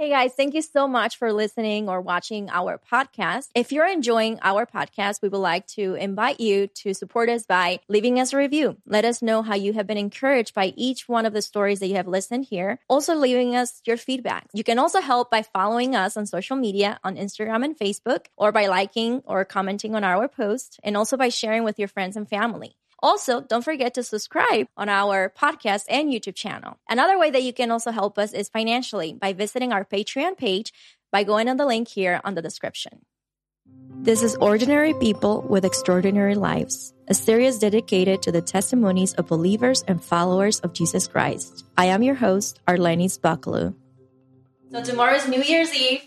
Hey guys, thank you so much for listening or watching our podcast. If you're enjoying our podcast, we would like to invite you to support us by leaving us a review. Let us know how you have been encouraged by each one of the stories that you have listened here. Also leaving us your feedback. You can also help by following us on social media on Instagram and Facebook, or by liking or commenting on our post, and also by sharing with your friends and family. Also, don't forget to subscribe on our podcast and YouTube channel. Another way that you can also help us is financially by visiting our Patreon page by going on the link here on the description. This is Ordinary People with Extraordinary Lives, a series dedicated to the testimonies of believers and followers of Jesus Christ. I am your host, Arlenis Bucklew. So tomorrow is New Year's Eve.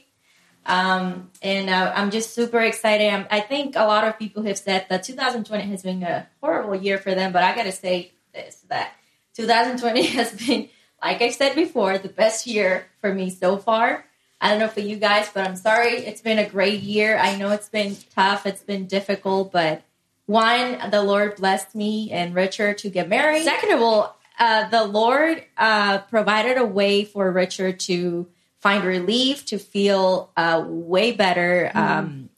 I'm just super excited. I think a lot of people have said that 2020 has been a horrible year for them, but I got to say this, that 2020 has been, like I said before, the best year for me so far. I don't know for you guys, but I'm sorry. It's been a great year. I know it's been tough. It's been difficult, but one, the Lord blessed me and Richard to get married. Second of all, the Lord provided a way for Richard to find relief, to feel way better.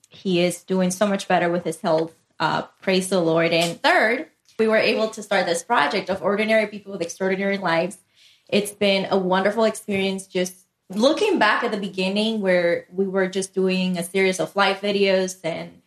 He is doing so much better with his health. Praise the Lord. And third, we were able to start this project of Ordinary People with Extraordinary Lives. It's been a wonderful experience. Just looking back at the beginning where we were just doing a series of live videos, and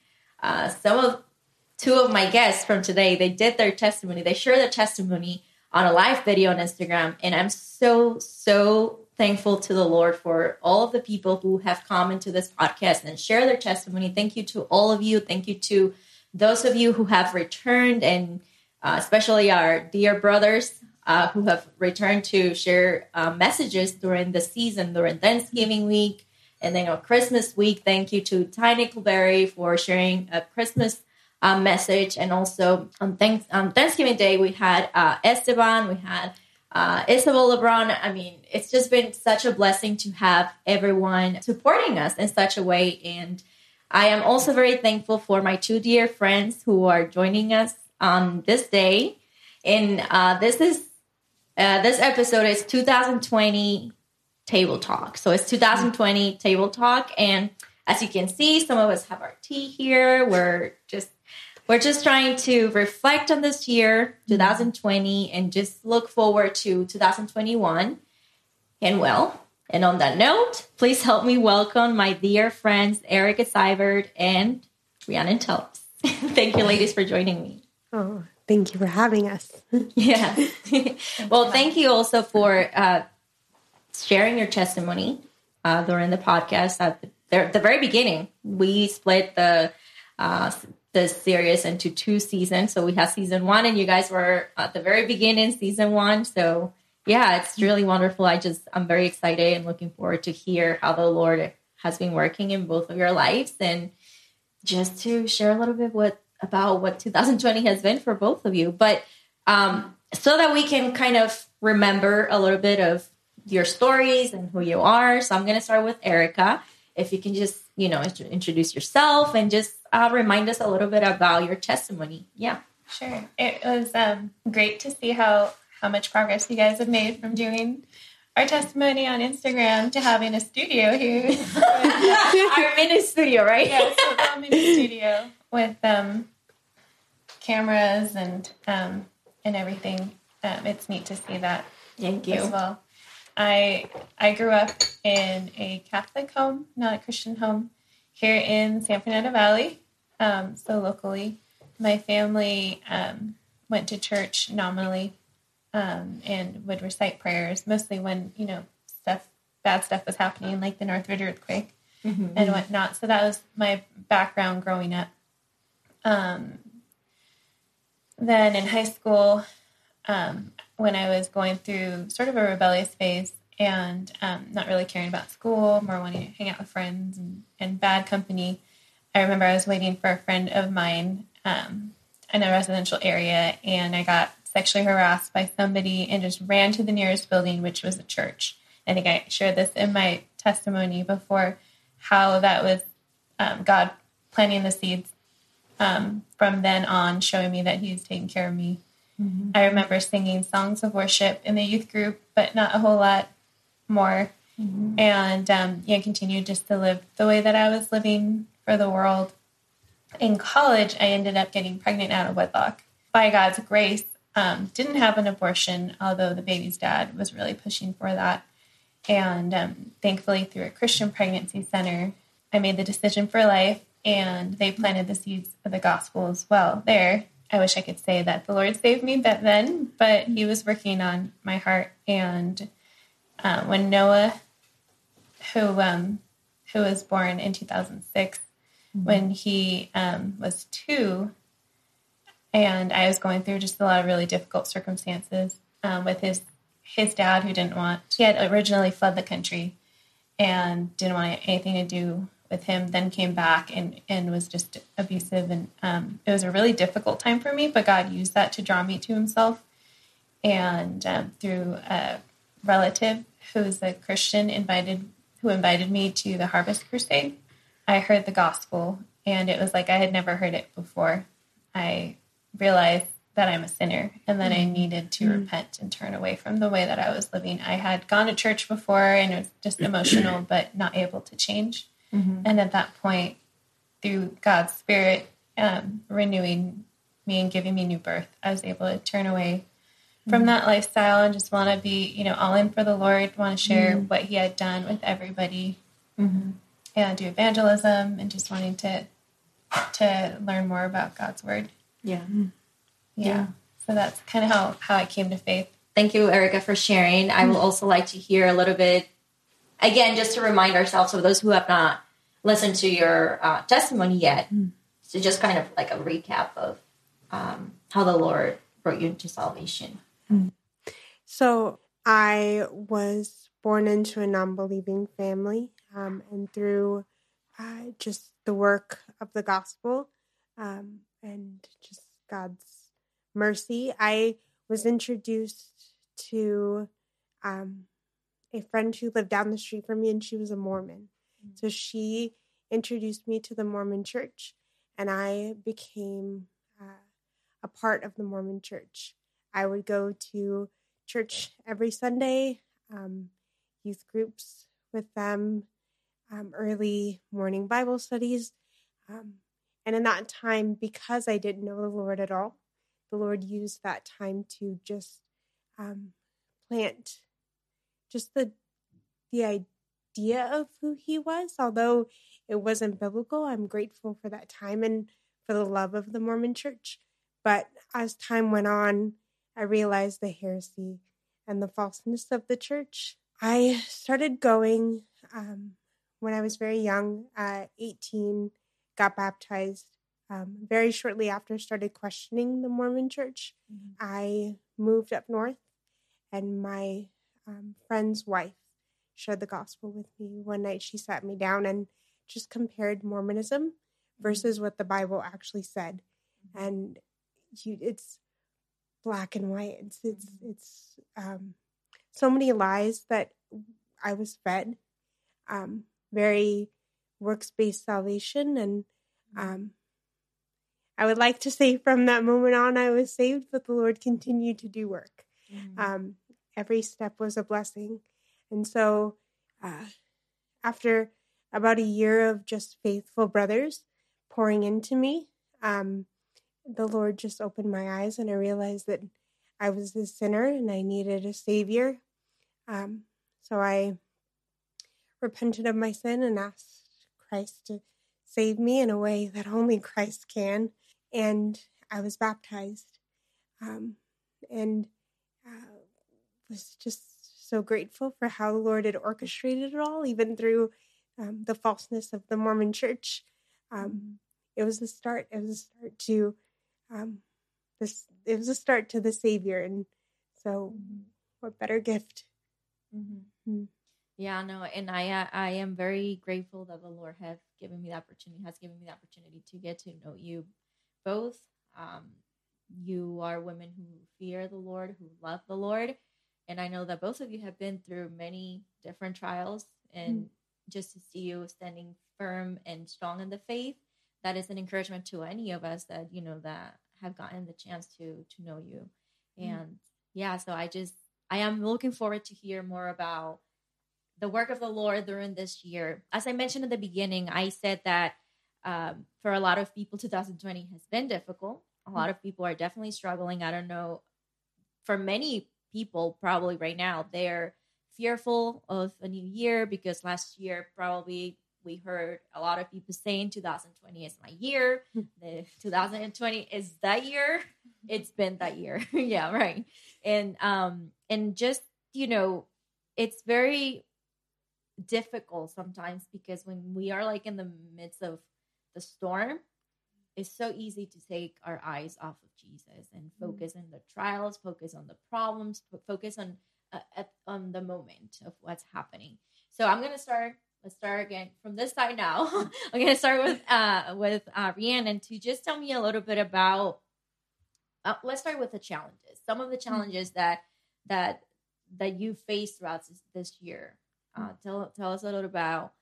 two of my guests from today, they did their testimony. They shared their testimony on a live video on Instagram. And I'm so, so thankful to the Lord for all of the people who have come into this podcast and share their testimony. Thank you to all of you. Thank you to those of you who have returned, and especially our dear brothers who have returned to share messages during the season, during Thanksgiving week, and then on Christmas week. Thank you to Ty Nickelberry for sharing a Christmas message. And also on Thanksgiving Day, we had Esteban, we had Isabel LeBron. I mean, it's just been such a blessing to have everyone supporting us in such a way. And I am also very thankful for my two dear friends who are joining us on this day. And this episode is 2020 Table Talk. So it's 2020 Table Talk. And as you can see, some of us have our tea here. We're just trying to reflect on this year, 2020, and just look forward to 2021. And on that note, please help me welcome my dear friends, Erica Seibert and Rhiannon Phelps. Thank you, ladies, for joining me. Oh, thank you for having us. Yeah. Well, thank you also for sharing your testimony during the podcast. At the very beginning, we split the series into two seasons. So we have season one, and you guys were at the very beginning, season one. So yeah, it's really wonderful. I'm very excited and looking forward to hear how the Lord has been working in both of your lives, and just to share a little bit about what 2020 has been for both of you. But so that we can kind of remember a little bit of your stories and who you are. So I'm going to start with Erica. If you can just, introduce yourself and just remind us a little bit about your testimony. Yeah, sure. It was great to see how much progress you guys have made from doing our testimony on Instagram to having a studio here. Our mini studio, right? Yes, yeah, so a mini studio with cameras and everything. It's neat to see that. Thank you. As well. I grew up in a Catholic home, not a Christian home, here in San Fernando Valley. So locally, my family went to church nominally and would recite prayers, mostly when, bad stuff was happening, like the Northridge earthquake and whatnot. So that was my background growing up. Then in high school, when I was going through sort of a rebellious phase and not really caring about school, more wanting to hang out with friends and bad company, I remember I was waiting for a friend of mine in a residential area, and I got sexually harassed by somebody and just ran to the nearest building, which was a church. I think I shared this in my testimony before, how that was God planting the seeds from then on, showing me that He's taking care of me. I remember singing songs of worship in the youth group, but not a whole lot more. Mm-hmm. And yeah, continued just to live the way that I was living for the world. In college, I ended up getting pregnant out of wedlock. By God's grace, didn't have an abortion, although the baby's dad was really pushing for that. And thankfully, through a Christian pregnancy center, I made the decision for life, and they planted the seeds of the gospel as well there. I wish I could say that the Lord saved me back then, but he was working on my heart. And when Noah, who was born in 2006, mm-hmm. when he was 2, and I was going through just a lot of really difficult circumstances with his dad, who didn't want, he had originally fled the country and didn't want anything to do with him, then came back and was just abusive. And it was a really difficult time for me, but God used that to draw me to himself. And through a relative who's a Christian who invited me to the Harvest Crusade, I heard the gospel, and it was like I had never heard it before. I realized that I'm a sinner and that I needed to repent and turn away from the way that I was living. I had gone to church before and it was just emotional, but not able to change. Mm-hmm. And at that point, through God's Spirit renewing me and giving me new birth, I was able to turn away from that lifestyle and just want to be, all in for the Lord, want to share what he had done with everybody, and do evangelism, and just wanting to learn more about God's word. Yeah. Yeah. So that's kind of how I came to faith. Thank you, Erica, for sharing. I would also like to hear a little bit, again, just to remind ourselves of those who have not listened to your testimony yet. So just kind of like a recap of how the Lord brought you into salvation. So I was born into a non-believing family, and through just the work of the gospel and just God's mercy, I was introduced to a friend who lived down the street from me, and she was a Mormon. So she introduced me to the Mormon church, and I became a part of the Mormon church. I would go to church every Sunday, youth groups with them, early morning Bible studies. And in that time, because I didn't know the Lord at all, the Lord used that time to just plant just the idea of who he was. Although it wasn't biblical, I'm grateful for that time and for the love of the Mormon church. But as time went on, I realized the heresy and the falseness of the church. I started going when I was very young, 18, got baptized. Very shortly after, started questioning the Mormon church. I moved up north, and my friend's wife shared the gospel with me. One night she sat me down and just compared Mormonism versus what the Bible actually said. And it's black and white. It's so many lies that I was fed. Very works-based salvation. And I would like to say from that moment on, I was saved, but the Lord continued to do work. Every step was a blessing. And so after about a year of just faithful brothers pouring into me, the Lord just opened my eyes, and I realized that I was a sinner and I needed a savior. So I repented of my sin and asked Christ to save me in a way that only Christ can. And I was baptized and was just so grateful for how the Lord had orchestrated it all, even through the falseness of the Mormon church. It was a start to the Savior. And so what better gift? Yeah, no, and I am very grateful that the Lord has given me the opportunity to get to know you both. You are women who fear the Lord, who love the Lord, and I know that both of you have been through many different trials, and just to see you standing firm and strong in the faith, that is an encouragement to any of us that, that have gotten the chance to know you. And so I am looking forward to hear more about the work of the Lord during this year. As I mentioned in the beginning, I said that for a lot of people, 2020 has been difficult. A lot of people are definitely struggling. I don't know. For many people, probably right now, they're fearful of a new year because last year probably we heard a lot of people saying 2020 is my year. 2020 is that year. It's been that year. Yeah, right. And just, you know, it's very difficult sometimes because when we are like in the midst of the storm, it's so easy to take our eyes off of Jesus and focus on the trials, focus on the problems, focus on the moment of what's happening. So I'm gonna start. Let's start again from this side now. I'm gonna start with Rhiannon to just tell me a little bit about. Let's start with the challenges. Some of the challenges that you faced throughout this year. Tell us a little about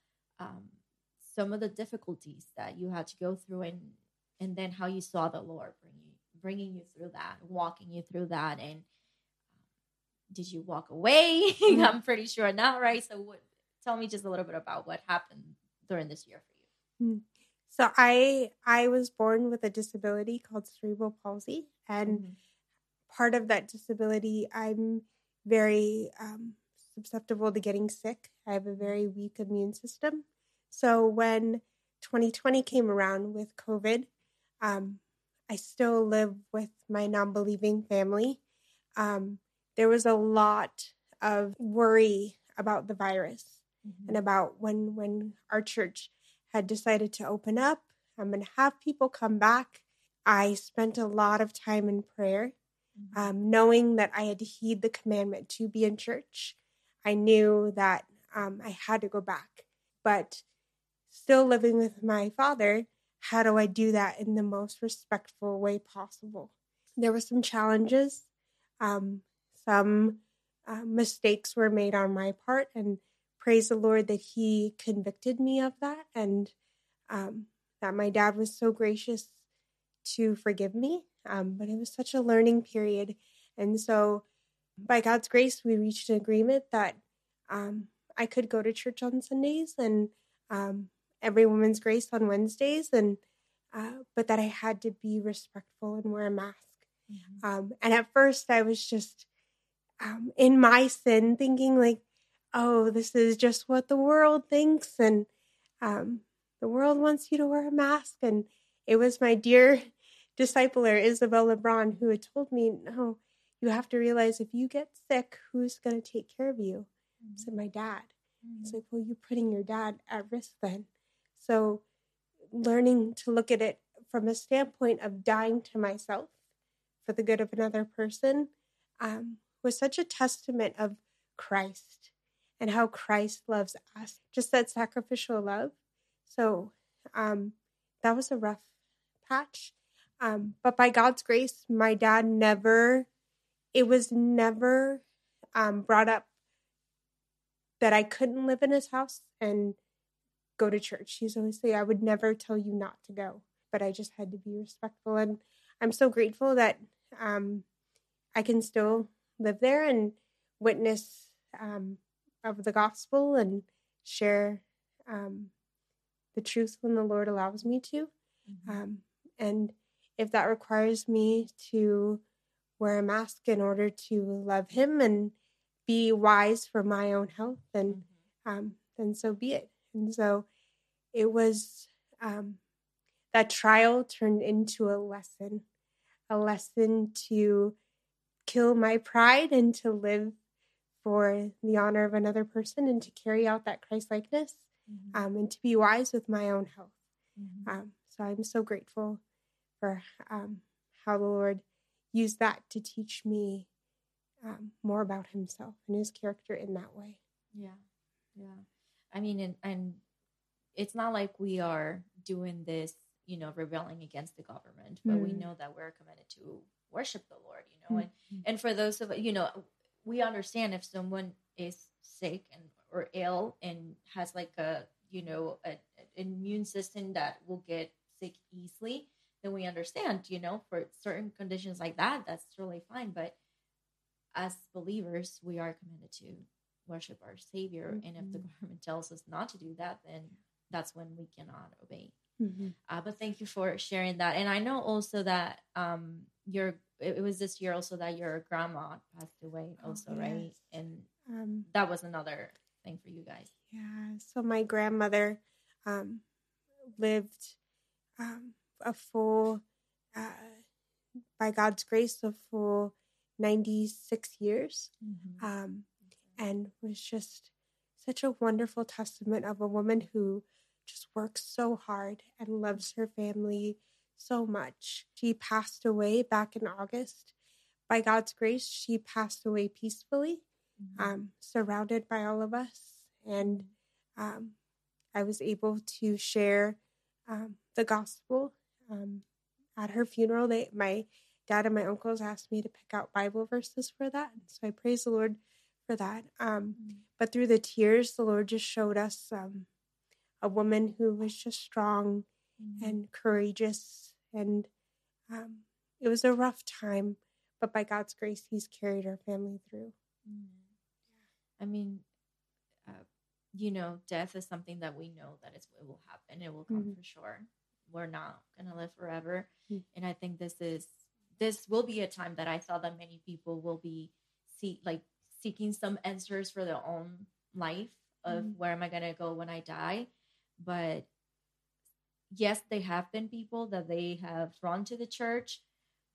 some of the difficulties that you had to go through and then how you saw the Lord bringing you through that, walking you through that. And did you walk away? I'm pretty sure not, right? So tell me just a little bit about what happened during this year for you. So I was born with a disability called cerebral palsy. And part of that disability, I'm very susceptible to getting sick. I have a very weak immune system. So when 2020 came around with COVID, I still live with my non-believing family. There was a lot of worry about the virus and about when our church had decided to open up and have people come back. I spent a lot of time in prayer, knowing that I had to heed the commandment to be in church. I knew that I had to go back, but still living with my father, how do I do that in the most respectful way possible? There were some challenges. Some mistakes were made on my part, and praise the Lord that he convicted me of that, and that my dad was so gracious to forgive me. But it was such a learning period. And so by God's grace, we reached an agreement that I could go to church on Sundays and every woman's grace on Wednesdays, and but that I had to be respectful and wear a mask. And at first I was just in my sin thinking like, oh, this is just what the world thinks, and the world wants you to wear a mask. And it was my dear discipler, Isabel LeBron, who had told me, no, you have to realize if you get sick, who's going to take care of you? I said, my dad. It's like, well, you're putting your dad at risk then. So learning to look at it from a standpoint of dying to myself for the good of another person was such a testament of Christ and how Christ loves us, just that sacrificial love. So that was a rough patch. But by God's grace, my dad never brought up that I couldn't live in his house and go to church. He's always saying, I would never tell you not to go, but I just had to be respectful. And I'm so grateful that I can still live there and witness of the gospel and share the truth when the Lord allows me to. And if that requires me to wear a mask in order to love him and be wise for my own health, and so be it. And so it was, that trial turned into a lesson to kill my pride and to live for the honor of another person and to carry out that Christ-likeness, and to be wise with my own health. So I'm so grateful for how the Lord used that to teach me more about himself and his character in that way. Yeah. I mean, and it's not like we are doing this, you know, rebelling against the government, but we know that we're committed to worship the Lord, you know, and for those of, you know, we understand if someone is sick or ill and has like an immune system that will get sick easily, then we understand, you know, for certain conditions like that, that's totally fine. But as believers, we are committed to worship our Savior. Mm-hmm. And if the government tells us not to do that, then that's when we cannot obey. Mm-hmm. But thank you for sharing that. And I know also that it was this year also that your grandma passed away also, yes. Right? And that was another thing for you guys. Yeah. So my grandmother lived a full, by God's grace, a full 96 years. Mm-hmm. And was just such a wonderful testament of a woman who just works so hard and loves her family so much. She passed away back in August. By God's grace, she passed away peacefully, mm-hmm. Surrounded by all of us. And I was able to share the gospel at her funeral. My dad and my uncles asked me to pick out Bible verses for that. And so I praise the Lord for that. Mm-hmm. But through the tears, the Lord just showed us a woman who was just strong, mm-hmm. and courageous. And it was a rough time, but by God's grace, he's carried our family through. Mm-hmm. I mean, death is something that we know that it will happen. It will come, mm-hmm. for sure. We're not going to live forever. Mm-hmm. And I think this will be a time that I saw that many people will be seeking some answers for their own life of, mm-hmm. where am I going to go when I die? But yes, there have been people that they have run to the church,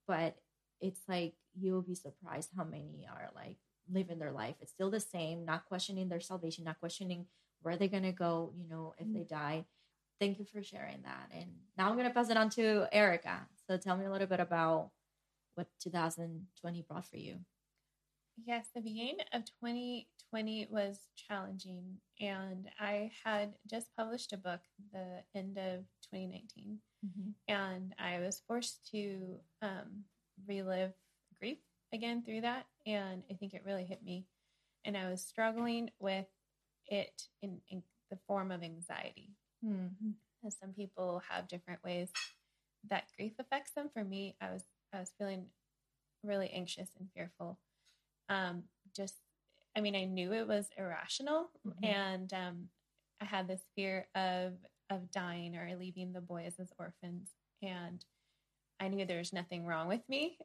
but it's like, you'll be surprised how many are living their life. It's still the same, not questioning their salvation, not questioning where they're going to go, if, mm-hmm. they die. Thank you for sharing that. And now I'm going to pass it on to Erica. So tell me a little bit about what 2020 brought for you. Yes, the beginning of 2020 was challenging, and I had just published a book the end of 2019, mm-hmm. and I was forced to relive grief again through that, and I think it really hit me, and I was struggling with it in the form of anxiety. Mm-hmm. As some people have different ways that grief affects them. For me, I was feeling really anxious and fearful. I knew it was irrational, mm-hmm. and I had this fear of dying or leaving the boys as orphans, and I knew there was nothing wrong with me,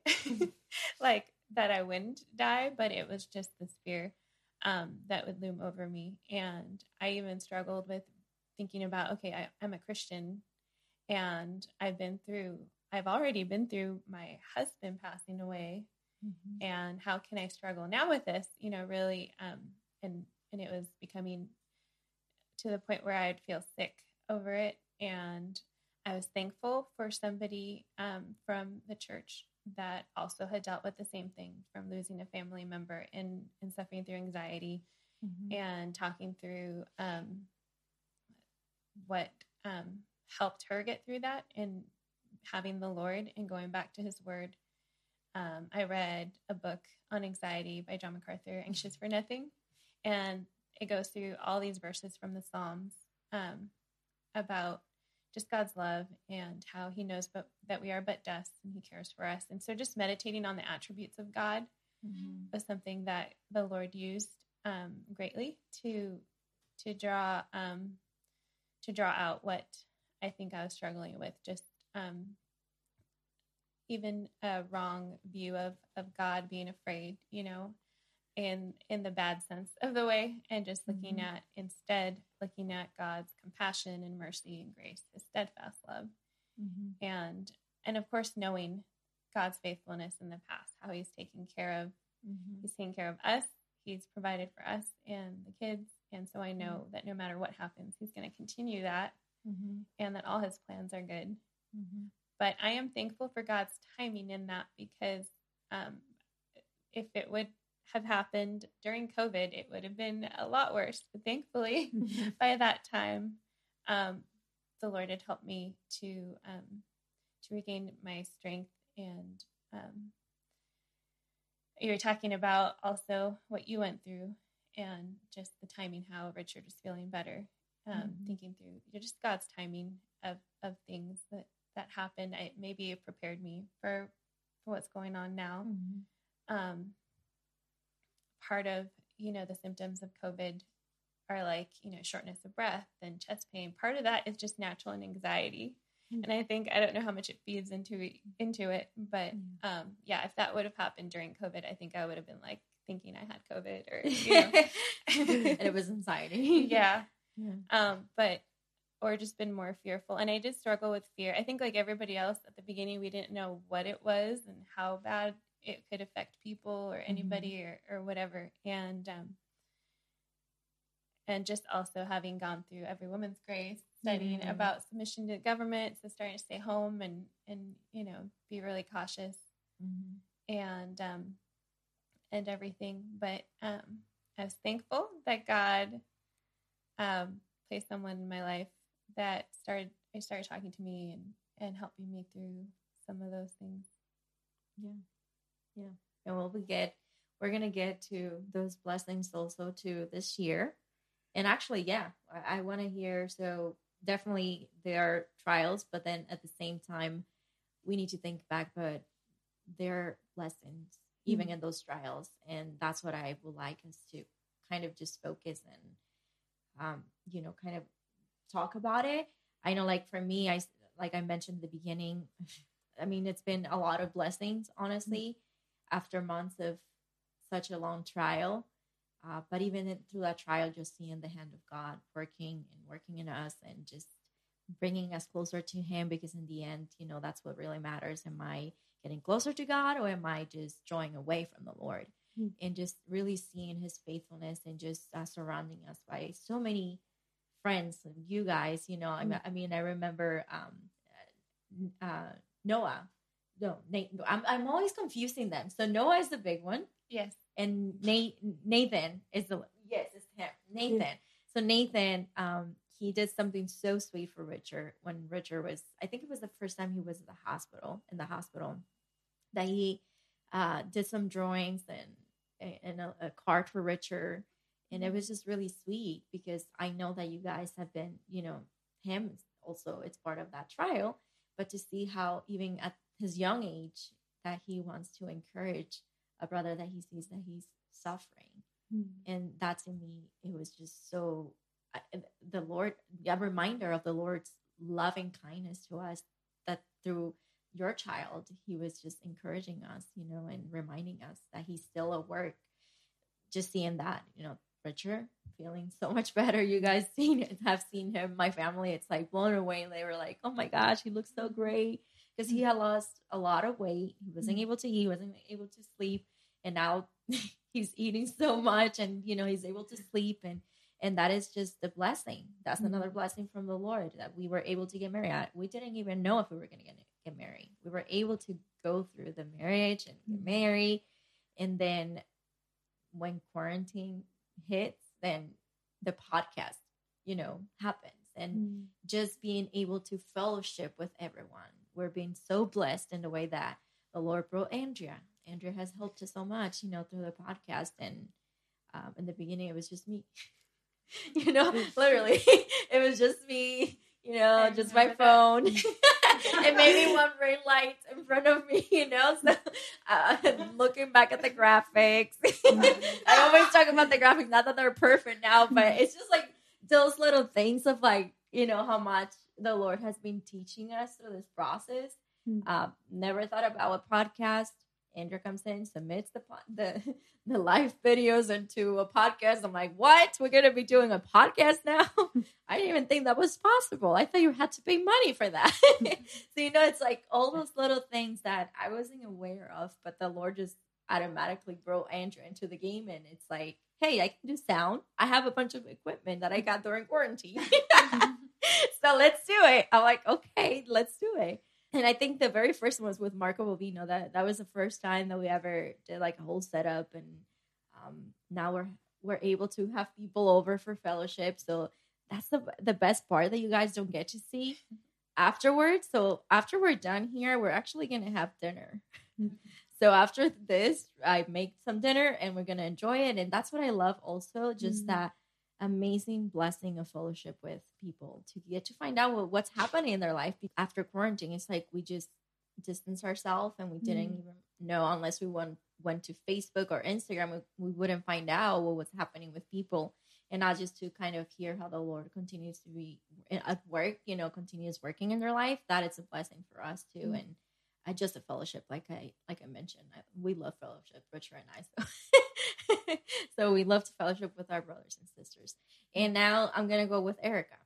that I wouldn't die, but it was just this fear that would loom over me, and I even struggled with thinking about, okay, I'm a Christian, and I've already been through my husband passing away. Mm-hmm. And how can I struggle now with this, really? And it was becoming to the point where I'd feel sick over it. And I was thankful for somebody from the church that also had dealt with the same thing, from losing a family member and suffering through anxiety, mm-hmm. and talking through what helped her get through that, and having the Lord and going back to his word. I read a book on anxiety by John MacArthur, Anxious for Nothing, and it goes through all these verses from the Psalms about just God's love and how he knows that we are but dust and he cares for us. And so just meditating on the attributes of God, mm-hmm. was something that the Lord used greatly to draw out what I think I was struggling with, just even a wrong view of God, being afraid, in the bad sense of the way, and just looking, mm-hmm. looking at God's compassion and mercy and grace, his steadfast love. Mm-hmm. And of course, knowing God's faithfulness in the past, how he's taken care of, mm-hmm. he's taken care of us. He's provided for us and the kids. And so I know, mm-hmm. that no matter what happens, he's going to continue that, mm-hmm. and that all his plans are good. Mm-hmm. But I am thankful for God's timing in that, because if it would have happened during COVID, it would have been a lot worse. But thankfully, mm-hmm. by that time, the Lord had helped me to regain my strength. And you were talking about also what you went through, and just the timing, how Richard was feeling better, mm-hmm. thinking through just God's timing of things that happened. It prepared me for what's going on now. Mm-hmm. Part of you know, the symptoms of COVID are like, you know, shortness of breath and chest pain. Part of that is just natural and anxiety. Mm-hmm. And I think, I don't know how much it feeds into it, but yeah, if that would have happened during COVID, I think I would have been like thinking I had COVID or, you know, and it was anxiety. Yeah. But, or just been more fearful. And I did struggle with fear. I think like everybody else at the beginning, we didn't know what it was and how bad it could affect people or anybody or whatever. And just also having gone through Every Woman's Grace, studying about submission to government, so starting to stay home and, you know, be really cautious and everything. But I was thankful that God placed someone in my life that started talking to me and helping me through some of those things. Yeah. And we're going to get to those blessings also to this year. And actually, I want to hear. So definitely there are trials, but then at the same time, we need to think back, but there are lessons even in those trials. And that's what I would like us to kind of just focus and, you know, kind of talk about it. I know, like for me, I mentioned at the beginning, I mean, it's been a lot of blessings, honestly, after months of such a long trial. But even through that trial, just seeing the hand of God working in us and just bringing us closer to Him, because in the end, you know, that's what really matters. Am I getting closer to God, or am I just drawing away from the Lord? And just really seeing His faithfulness and just surrounding us by so many friends, you guys, you know, I mean, I remember Noah. No, Nate, I'm always confusing them. So Noah is the big one. Yes. And Nathan is the one. Yes, it's him. Nathan. Yes. So Nathan, he did something so sweet for Richard when Richard was, I think it was the first time he was at the hospital, that he did some drawings and a card for Richard. And it was just really sweet, because I know that you guys have been, you know, him also, it's part of that trial, but to see how even at his young age that he wants to encourage a brother that he sees that he's suffering. And that to me, it was just so, the Lord, a reminder of the Lord's loving kindness to us, that through your child, He was just encouraging us, you know, and reminding us that He's still at work. Just seeing that, you know, Richard feeling so much better. You guys have seen him. My family, it's like blown away. They were like, oh my gosh, he looks so great. Because he had lost a lot of weight. He wasn't able to eat, wasn't able to sleep. And now he's eating so much and, you know, he's able to sleep. And that is just a blessing. That's another blessing from the Lord, that we were able to get married. We didn't even know if we were going to get married. We were able to go through the marriage and get married. And then when quarantine hits, then the podcast, you know, happens. And just being able to fellowship with everyone. We're being so blessed in the way that the Lord brought Andrea. Andrea has helped us so much, you know, through the podcast. And in the beginning, it was just me, you know, literally. It was just me, you know, just my phone. And maybe one red light in front of me, you know. So looking back at the graphics, I always talk about the graphics. Not that they're perfect now, but it's just like those little things of like, you know, how much the Lord has been teaching us through this process. Never thought about a podcast. Andrew comes in, submits the live videos into a podcast. I'm like, what? We're going to be doing a podcast now? I didn't even think that was possible. I thought you had to pay money for that. So, you know, it's like all those little things that I wasn't aware of, but the Lord just automatically brought Andrew into the game. And it's like, hey, I can do sound. I have a bunch of equipment that I got during quarantine. So let's do it. I'm like, okay, let's do it. And I think the very first one was with Marco Bovino. That was the first time that we ever did like a whole setup. And now we're able to have people over for fellowship. So that's the best part that you guys don't get to see afterwards. So after we're done here, we're actually going to have dinner. So after this, I make some dinner and we're going to enjoy it. And that's what I love also, just that amazing blessing of fellowship with people, to get to find out what's happening in their life after quarantine. It's like we just distance ourselves and we didn't even know, unless we went went to Facebook or Instagram, we wouldn't find out what was happening with people. And not just to kind of hear how the Lord continues to be at work, you know, continues working in their life. That is a blessing for us too. Mm-hmm. And I just a fellowship, like I mentioned, we love fellowship, Richard and I. So. So we love to fellowship with our brothers and sisters. And now I'm gonna go with Erica.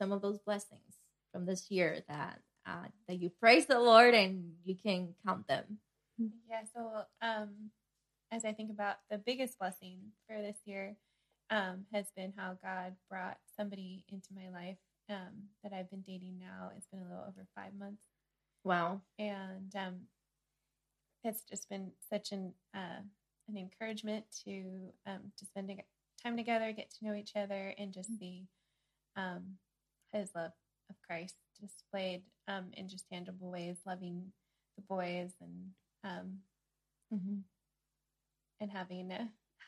Some of those blessings from this year that you praise the Lord and you can count them. Yeah. So as I think about the biggest blessing for this year. Has been how God brought somebody into my life that I've been dating now. It's been a little over 5 months. Wow. And it's just been such an encouragement to spend time together, get to know each other, and just see his love of Christ displayed in just tangible ways, loving the boys and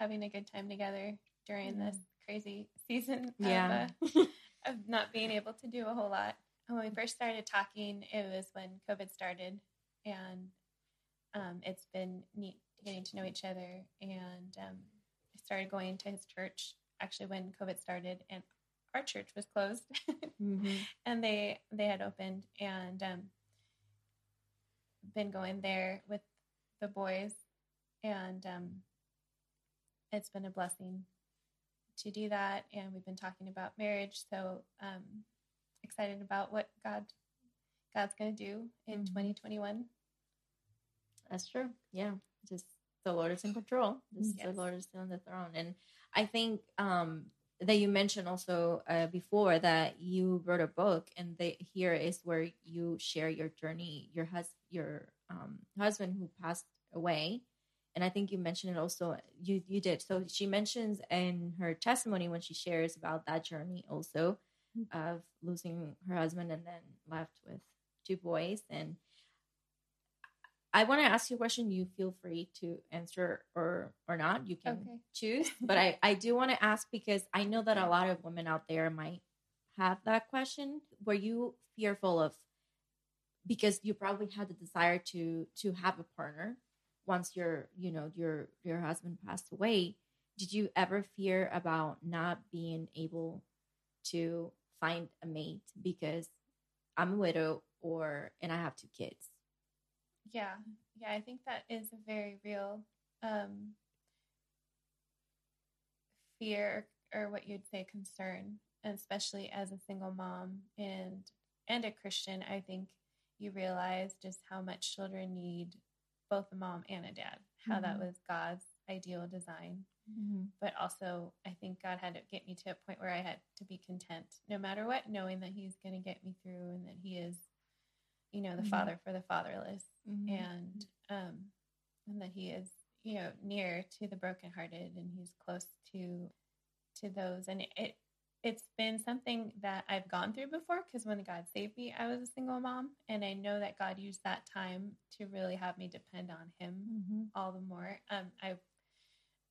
having a good time together. During this crazy season of not being able to do a whole lot. When we first started talking, it was when COVID started, and it's been neat getting to know each other. And I started going to his church actually when COVID started, and our church was closed, and they had opened, and been going there with the boys, and it's been a blessing to do that. And we've been talking about marriage, so excited about what God's going to do in 2021. That's true. Yeah, just the Lord is in control. The Lord is still on the throne. And I think that you mentioned also before that you wrote a book, and here is where you share your journey, your husband who passed away. And I think you mentioned it also, you did. So she mentions in her testimony when she shares about that journey also of losing her husband and then left with two boys. And I want to ask you a question. You feel free to answer or not. You can choose. But I do want to ask, because I know that a lot of women out there might have that question. Were you fearful of, because you probably had the desire to have a partner, once your husband passed away, did you ever fear about not being able to find a mate because I'm a widow and I have two kids? Yeah. Yeah. I think that is a very real, fear or what you'd say concern, and especially as a single mom and a Christian, I think you realize just how much children need both a mom and a dad, how that was God's ideal design. Mm-hmm. But also I think God had to get me to a point where I had to be content no matter what, knowing that he's going to get me through and that he is, you know, the father for the fatherless and that he is, you know, near to the brokenhearted and he's close to those. And it's been something that I've gone through before, because when God saved me, I was a single mom, and I know that God used that time to really have me depend on him all the more.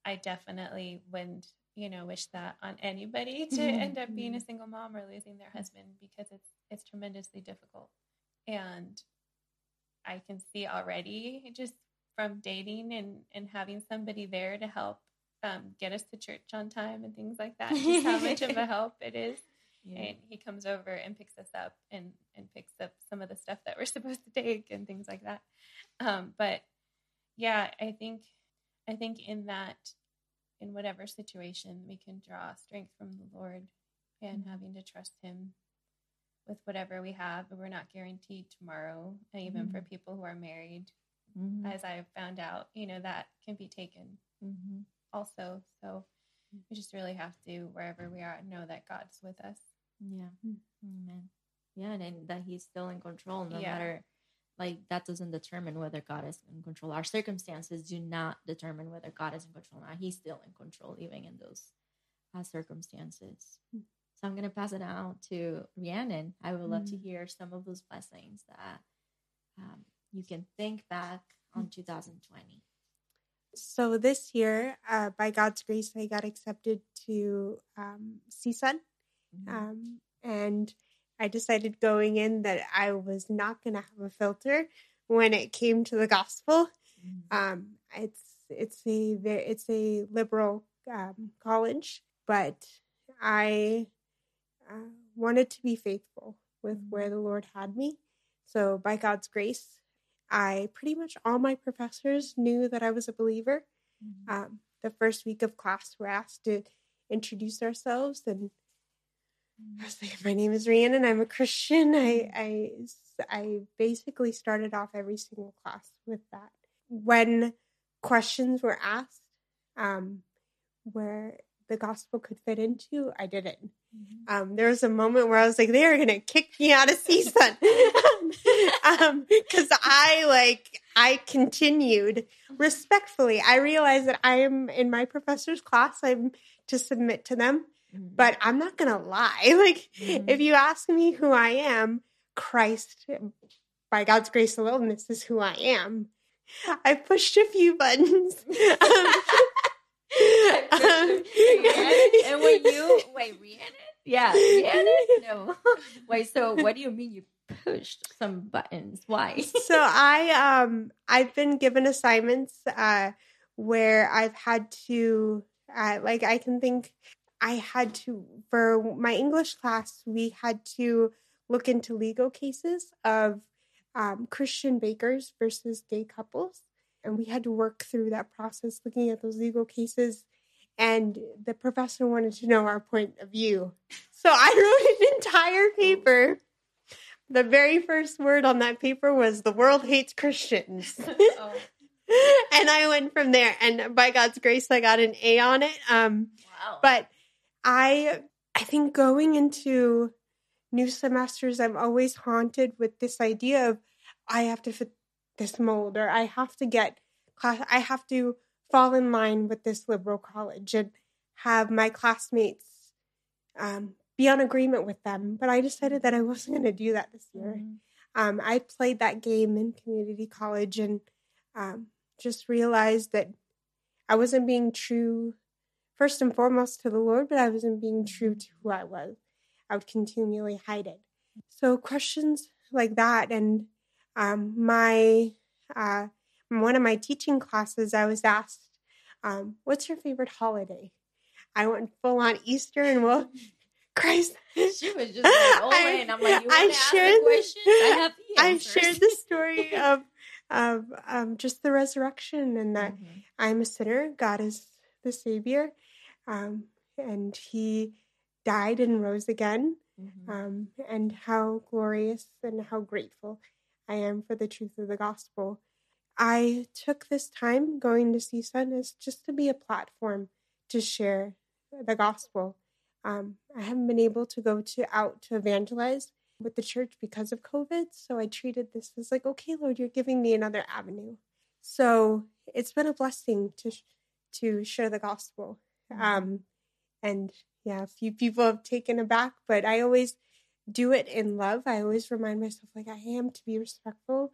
I definitely wouldn't, you know, wish that on anybody to end up being a single mom or losing their husband, because it's tremendously difficult. And I can see already just from dating and having somebody there to help get us to church on time and things like that, just how much of a help it is. Yeah. And he comes over and picks us up and picks up some of the stuff that we're supposed to take and things like that. But yeah, I think in whatever situation we can draw strength from the Lord and having to trust him with whatever we have. And we're not guaranteed tomorrow. And even for people who are married, as I've found out, you know, that can be taken. Also, so we just really have to, wherever we are, know that God's with us. Yeah. Amen. Yeah, and that he's still in control, no matter, like, that doesn't determine whether God is in control. Our circumstances do not determine whether God is in control or not. He's still in control, even in those circumstances. So I'm going to pass it out to Rhiannon. I would love to hear some of those blessings that you can think back on 2020. So this year, by God's grace, I got accepted to CSUN, and I decided going in that I was not going to have a filter when it came to the gospel. It's it's a liberal college, but I wanted to be faithful with where the Lord had me. So by God's grace, I pretty much all my professors knew that I was a believer. Mm-hmm. The first week of class, we're asked to introduce ourselves, and I was like, "My name is Rhiannon. I'm a Christian." I basically started off every single class with that. When questions were asked, where the gospel could fit into, I didn't. Mm-hmm. There was a moment where I was like, they are going to kick me out of CSUN. Because I continued respectfully. I realized that I am in my professor's class. I'm to submit to them, mm-hmm. but I'm not going to lie. Like, mm-hmm. if you ask me who I am, Christ, by God's grace alone, this is who I am. I pushed a few buttons. And Rhiannon? Yeah, Rhiannon? No. Wait, so what do you mean you pushed some buttons? Why? So I've been given assignments where I've had to, for my English class, we had to look into legal cases of Christian bakers versus gay couples. And we had to work through that process, looking at those legal cases. And the professor wanted to know our point of view. So I wrote an entire paper. The very first word on that paper was, "The world hates Christians." Oh. And I went from there. And by God's grace, I got an A on it. Wow. But I think going into new semesters, I'm always haunted with this idea of, I have to fit this mold, or I have to get class, I have to fall in line with this liberal college and have my classmates be on agreement with them. But I decided that I wasn't going to do that this year. Mm-hmm. I played that game in community college and just realized that I wasn't being true, first and foremost, to the Lord, but I wasn't being true to who I was. I would continually hide it. So questions like that, and one of my teaching classes, I was asked, "What's your favorite holiday?" I went full on Easter, and well, Christ, she was just like, "Oh," and I'm like, "You want to ask the question? I have the answers." I shared the story of just the resurrection, and that mm-hmm. I'm a sinner, God is the Savior, and He died and rose again, mm-hmm. And how glorious and how grateful I am for the truth of the gospel. I took this time going to CSUN as just to be a platform to share the gospel. I haven't been able to go out to evangelize with the church because of COVID, so I treated this as like, okay, Lord, you're giving me another avenue. So it's been a blessing to share the gospel. Mm-hmm. And yeah, a few people have taken aback, but I always do it in love. I always remind myself, like, I am to be respectful,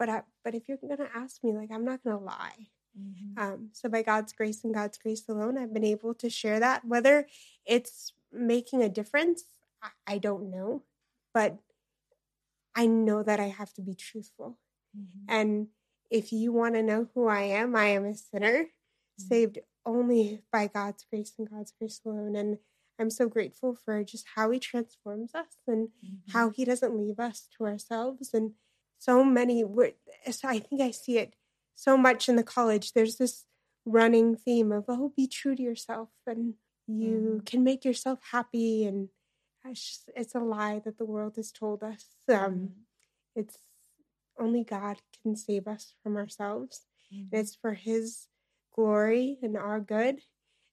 but if you're going to ask me, like, I'm not going to lie. Mm-hmm. So by God's grace and God's grace alone, I've been able to share that. Whether it's making a difference, I don't know, but I know that I have to be truthful. Mm-hmm. And if you want to know who I am a sinner, mm-hmm. saved only by God's grace and God's grace alone. And I'm so grateful for just how He transforms us and mm-hmm. how He doesn't leave us to ourselves. And so I think I see it so much in the college. There's this running theme of, oh, be true to yourself and you mm. can make yourself happy. And it's a lie that the world has told us. It's only God can save us from ourselves. Mm. And it's for His glory and our good.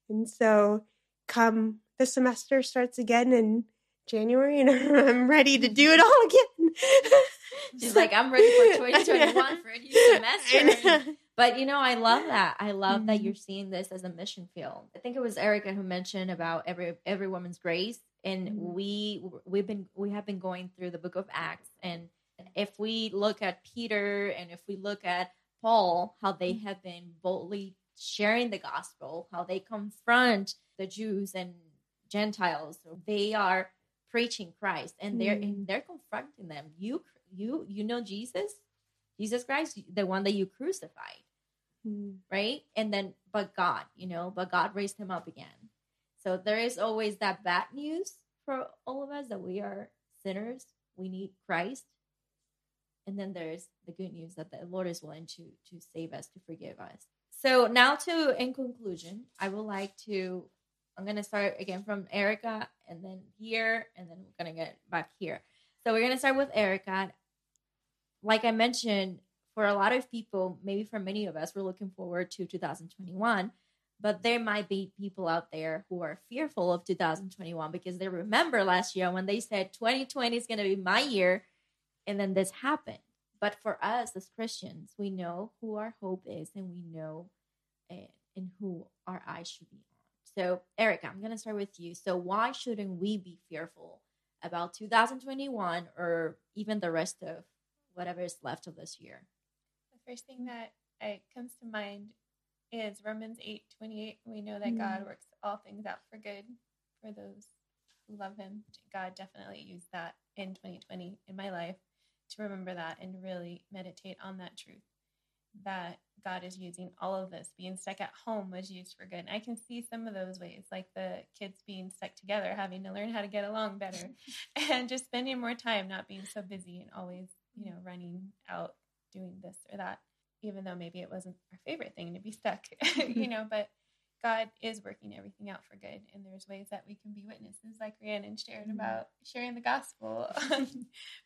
And so come... the semester starts again in January, and I'm ready to do it all again. She's like, I'm ready for 2021 for a new semester. But, I love that. I love mm-hmm. that you're seeing this as a mission field. I think it was Erica who mentioned about every woman's grace, and mm-hmm. we have been going through the book of Acts, and if we look at Peter and if we look at Paul, how they have been boldly sharing the gospel, how they confront the Jews and Gentiles, they are preaching Christ, and they're confronting them. You know Jesus Christ, the one that you crucified. right? And then, but God raised him up again. So there is always that bad news for all of us that we are sinners. We need Christ. And then there's the good news that the Lord is willing to save us, to forgive us. So now in conclusion, I'm going to start again from Erica and then here, and then we're going to get back here. So we're going to start with Erica. Like I mentioned, for a lot of people, maybe for many of us, we're looking forward to 2021, but there might be people out there who are fearful of 2021 because they remember last year when they said 2020 is going to be my year, and then this happened. But for us as Christians, we know who our hope is, and we know in who our eyes should be on. So, Erica, I'm going to start with you. So why shouldn't we be fearful about 2021 or even the rest of whatever is left of this year? The first thing that comes to mind is Romans 8:28. We know that God works all things out for good for those who love him. God definitely used that in 2020 in my life to remember that and really meditate on that truth, that God is using all of this. Being stuck at home was used for good. And I can see some of those ways, like the kids being stuck together, having to learn how to get along better, and just spending more time, not being so busy and always, running out doing this or that, even though maybe it wasn't our favorite thing to be stuck, but God is working everything out for good. And there's ways that we can be witnesses, like Rhiannon shared about sharing the gospel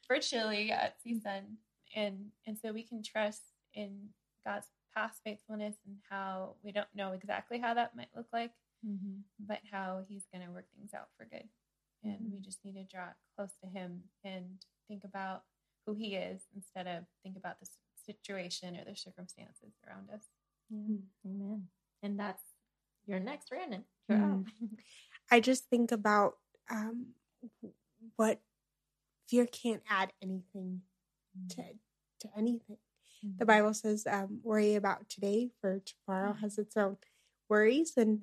virtually at CSUN. And so we can trust in God's past faithfulness and how we don't know exactly how that might look like, but how he's going to work things out for good. And we just need to draw close to him and think about who he is instead of think about the situation or the circumstances around us. Amen. And that's your next Rhiannon. I just think about what fear can't add anything to anything. The Bible says, worry about today, for tomorrow has its own worries. And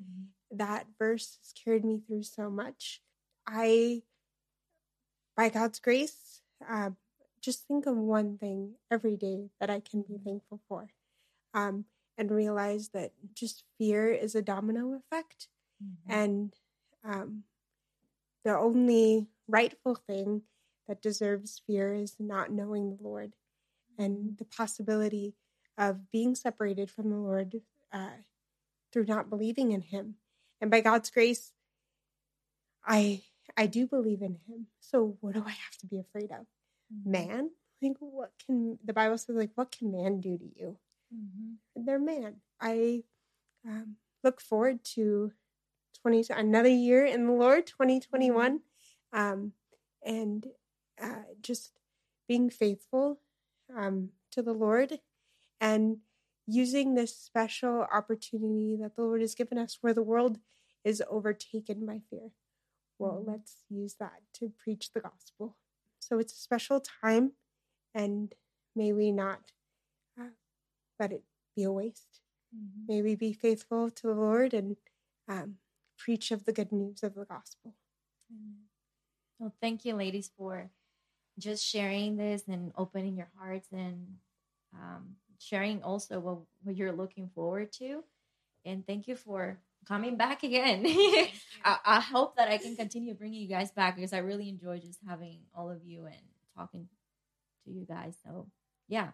that verse has carried me through so much. I, by God's grace, just think of one thing every day that I can be thankful for, and realize that just fear is a domino effect. And the only rightful thing that deserves fear is not knowing the Lord. And the possibility of being separated from the Lord through not believing in him. And by God's grace, I do believe in him. So what do I have to be afraid of? Man? Like, what can, the Bible says, like, what can man do to you? They're man. I look forward to another year in the Lord, 2021. And just being faithful to the Lord, and using this special opportunity that the Lord has given us where the world is overtaken by fear. Well, let's use that to preach the gospel. So it's a special time, and may we not let it be a waste. May we be faithful to the Lord and preach of the good news of the gospel. Well, thank you, ladies, for just sharing this and opening your hearts and sharing also what you're looking forward to. And thank you for coming back again. I hope that I can continue bringing you guys back because I really enjoy just having all of you and talking to you guys. So, yeah.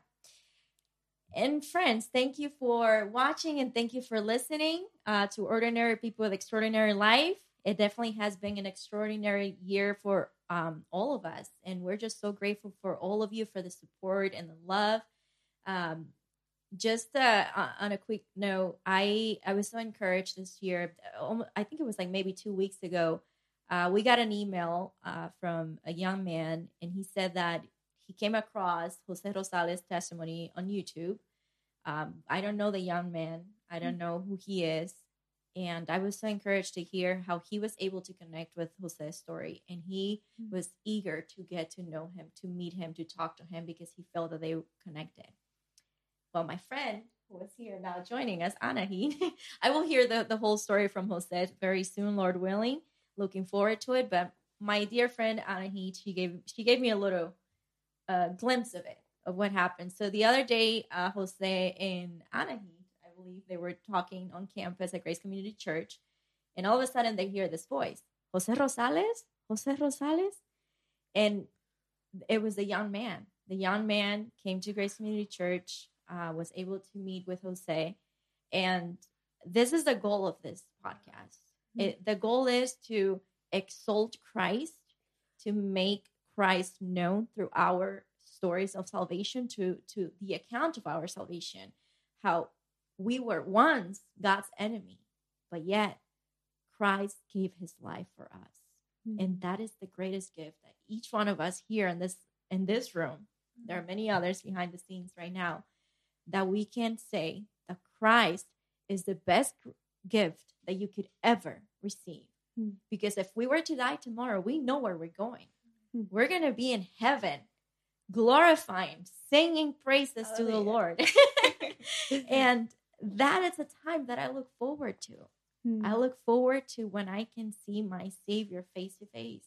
And friends, thank you for watching and thank you for listening to Ordinary People with Extraordinary Life. It definitely has been an extraordinary year for all of us. And we're just so grateful for all of you for the support and the love. Just on a quick note, I was so encouraged this year. I think it was like maybe 2 weeks ago. We got an email from a young man, and he said that he came across Jose Rosales' testimony on YouTube. I don't know the young man. I don't know who he is. And I was so encouraged to hear how he was able to connect with Jose's story. And he was eager to get to know him, to meet him, to talk to him, because he felt that they connected. Well, my friend who is here now joining us, Anahi, I will hear the whole story from Jose very soon, Lord willing. Looking forward to it. But my dear friend, Anahi, she gave me a little glimpse of what happened. So the other day, Jose and Anahi, I believe they were talking on campus at Grace Community Church. And all of a sudden, they hear this voice, Jose Rosales, Jose Rosales. And it was a young man. The young man came to Grace Community Church, was able to meet with Jose. And this is the goal of this podcast. Mm-hmm. The goal is to exalt Christ, to make Christ known through our stories of salvation, to the account of our salvation, how we were once God's enemy, but yet Christ gave his life for us. Mm-hmm. And that is the greatest gift that each one of us here in this room, mm-hmm. there are many others behind the scenes right now, that we can say that Christ is the best gift that you could ever receive. Mm-hmm. Because if we were to die tomorrow, we know where we're going. Mm-hmm. We're going to be in heaven, glorifying, singing praises to the Lord. And that is a time that I look forward to. I look forward to when I can see my Savior face to face,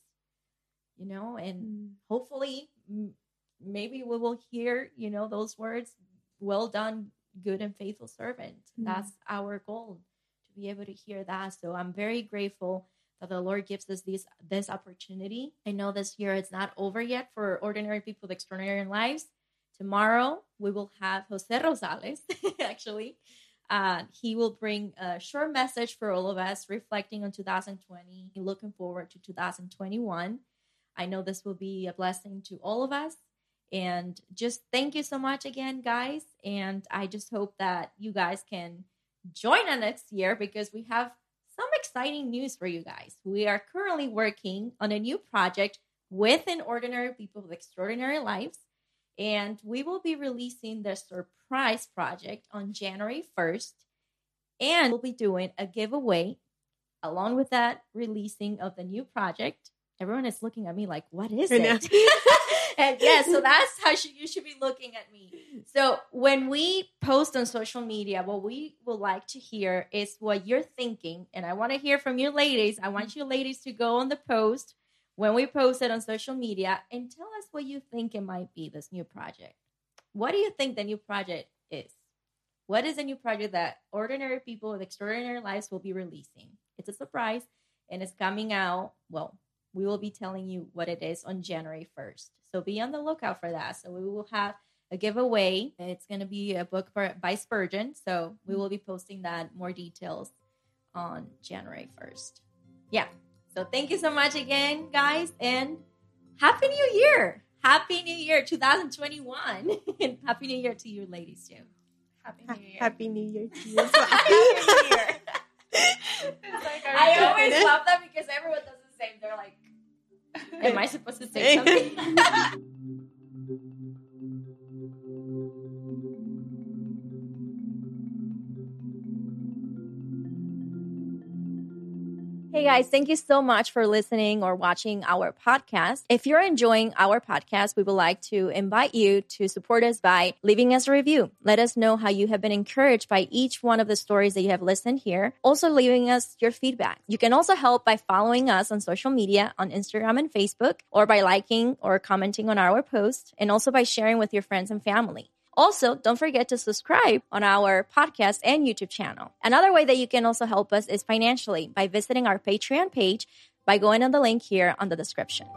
you know, and hopefully maybe we will hear, you know, those words, well done, good and faithful servant. That's our goal, to be able to hear that. So I'm very grateful that the Lord gives us this opportunity. I know this year it's not over yet for ordinary people with extraordinary lives. Tomorrow we will have Jose Rosales, actually. He will bring a short message for all of us, reflecting on 2020, looking forward to 2021. I know this will be a blessing to all of us. And just thank you so much again, guys. And I just hope that you guys can join us next year, because we have some exciting news for you guys. We are currently working on a new project within Ordinary People with Extraordinary Lives. And we will be releasing the surprise project on January 1st. And we'll be doing a giveaway along with that releasing of the new project. Everyone is looking at me like, what is it? And yeah, so that's how you should be looking at me. So when we post on social media, what we would like to hear is what you're thinking. And I want to hear from you ladies. I want you ladies to go on the post when we post it on social media, and tell us what you think it might be, this new project. What do you think the new project is? What is the new project that ordinary people with extraordinary lives will be releasing? It's a surprise, and it's coming out. Well, we will be telling you what it is on January 1st. So be on the lookout for that. So we will have a giveaway. It's going to be a book by Spurgeon. So we will be posting that, more details, on January 1st. Yeah. So thank you so much again, guys, and Happy New Year. Happy New Year 2021. And Happy New Year to you ladies, too. Happy New Year. Happy New Year to you. Happy New Year. It's like I always love that, because everyone does the same. They're like, am I supposed to say something? Hey guys, thank you so much for listening or watching our podcast. If you're enjoying our podcast, we would like to invite you to support us by leaving us a review. Let us know how you have been encouraged by each one of the stories that you have listened here. Also leaving us your feedback. You can also help by following us on social media, on Instagram and Facebook, or by liking or commenting on our posts, and also by sharing with your friends and family. Also, don't forget to subscribe on our podcast and YouTube channel. Another way that you can also help us is financially by visiting our Patreon page by going on the link here on the description.